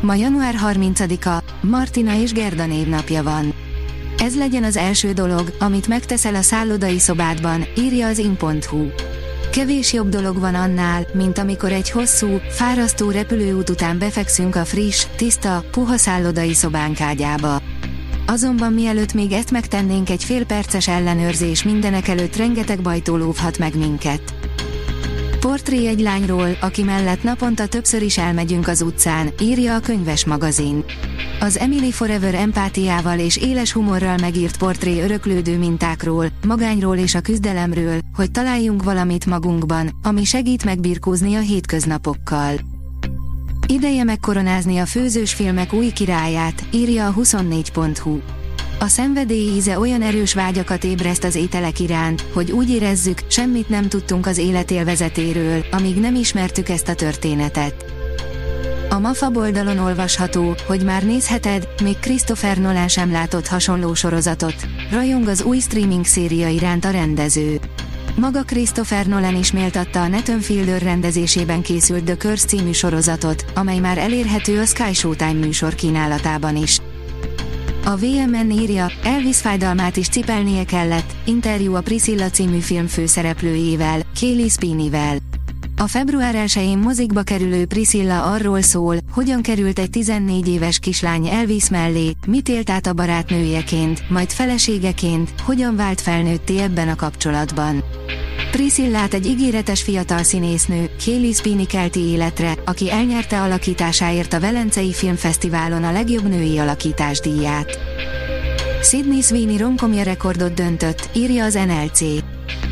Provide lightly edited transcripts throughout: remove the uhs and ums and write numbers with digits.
Ma január 30-a, Martina és Gerda névnapja van. Ez legyen az első dolog, amit megteszel a szállodai szobádban, írja az in.hu. Kevés jobb dolog van annál, mint amikor egy hosszú, fárasztó repülőút után befekszünk a friss, tiszta, puha szállodai szobánk ágyába. Azonban mielőtt még ezt megtennénk, egy félperces ellenőrzés mindenekelőtt rengeteg bajtól óvhat meg minket. Portré egy lányról, aki mellett naponta többször is elmegyünk az utcán, írja a Könyves Magazin. Az Emily Forever empátiával és éles humorral megírt portré öröklődő mintákról, magányról és a küzdelemről, hogy találjunk valamit magunkban, ami segít megbirkózni a hétköznapokkal. Ideje megkoronázni a főzős filmek új királyát, írja a 24.hu. A szenvedély íze olyan erős vágyakat ébreszt az ételek iránt, hogy úgy érezzük, semmit nem tudtunk az élet élvezetéről, amíg nem ismertük ezt a történetet. A MAFA oldalon olvasható, hogy már nézheted, még Christopher Nolan sem látott hasonló sorozatot, rajong az új streaming széria iránt a rendező. Maga Christopher Nolan is méltatta a Nathan Fielder rendezésében készült The Curse című sorozatot, amely már elérhető a Sky Showtime műsor kínálatában is. A WMN írja, Elvis fájdalmát is cipelnie kellett, interjú a Priscilla című film főszereplőjével, Cailee Spinel. A február 1-én mozikba kerülő Priscilla arról szól, hogyan került egy 14 éves kislány Elvis mellé, mit élt át a barátnőjeként, majd feleségeként, hogyan vált felnőtté ebben a kapcsolatban. Priscillát egy ígéretes fiatal színésznő, Kelly Spinel kelti életre, aki elnyerte alakításáért a Velencei Filmfesztiválon a legjobb női alakítás díját. Sidney Sweeney romkomja rekordot döntött, írja az NLC.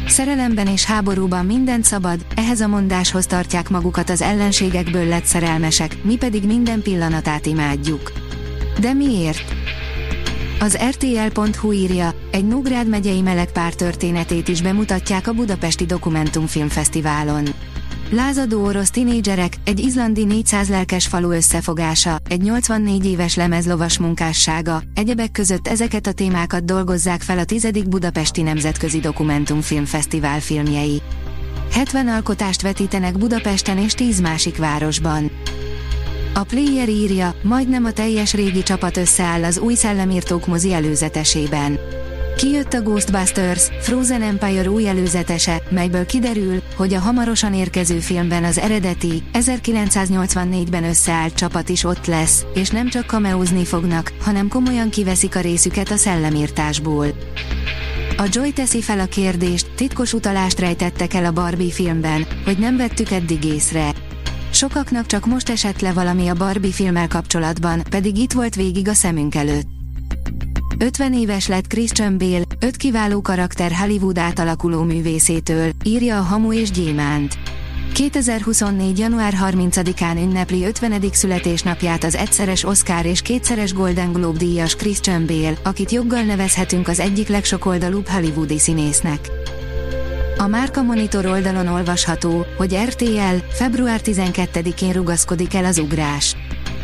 Szerelemben és háborúban mindent szabad, ehhez a mondáshoz tartják magukat az ellenségekből lett szerelmesek, mi pedig minden pillanatát imádjuk. De miért? Az RTL.hu írja, egy Nógrád megyei melegpár történetét is bemutatják a Budapesti Dokumentumfilmfesztiválon. Lázadó orosz tinédzserek, egy izlandi 400 lelkes falu összefogása, egy 84 éves lemezlovas munkássága, egyebek között ezeket a témákat dolgozzák fel a 10. Budapesti Nemzetközi Dokumentumfilmfesztivál filmjei. 70 alkotást vetítenek Budapesten és 10 másik városban. A Player írja, majdnem a teljes régi csapat összeáll az Új Szellemírtók mozi előzetesében. Kijött a Ghostbusters Frozen Empire új előzetese, melyből kiderül, hogy a hamarosan érkező filmben az eredeti, 1984-ben összeállt csapat is ott lesz, és nem csak kameózni fognak, hanem komolyan kiveszik a részüket a szellemírtásból. A Joy teszi fel a kérdést, titkos utalást rejtettek el a Barbie filmben, hogy nem vettük eddig észre. Sokaknak csak most esett le valami a Barbie filmmel kapcsolatban, pedig itt volt végig a szemünk előtt. 50 éves lett Christian Bale, 5 kiváló karakter Hollywood átalakuló művészétől, írja a Hamu és Gyémánt. 2024. január 30-án ünnepli 50. születésnapját az egyszeres Oscar és kétszeres Golden Globe díjas Christian Bale, akit joggal nevezhetünk az egyik legsokoldalúbb hollywoodi színésznek. A Márka Monitor oldalon olvasható, hogy RTL február 12-én rugaszkodik el az ugrás.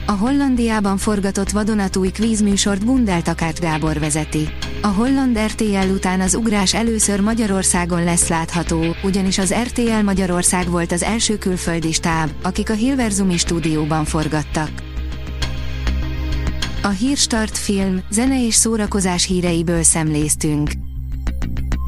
A Hollandiában forgatott vadonatúj kvízműsort Gundel Takács Gábor vezeti. A holland RTL után az ugrás először Magyarországon lesz látható, ugyanis az RTL Magyarország volt az első külföldi stáb, akik a Hilversumi stúdióban forgattak. A Hírstart film, zene és szórakozás híreiből szemléztünk.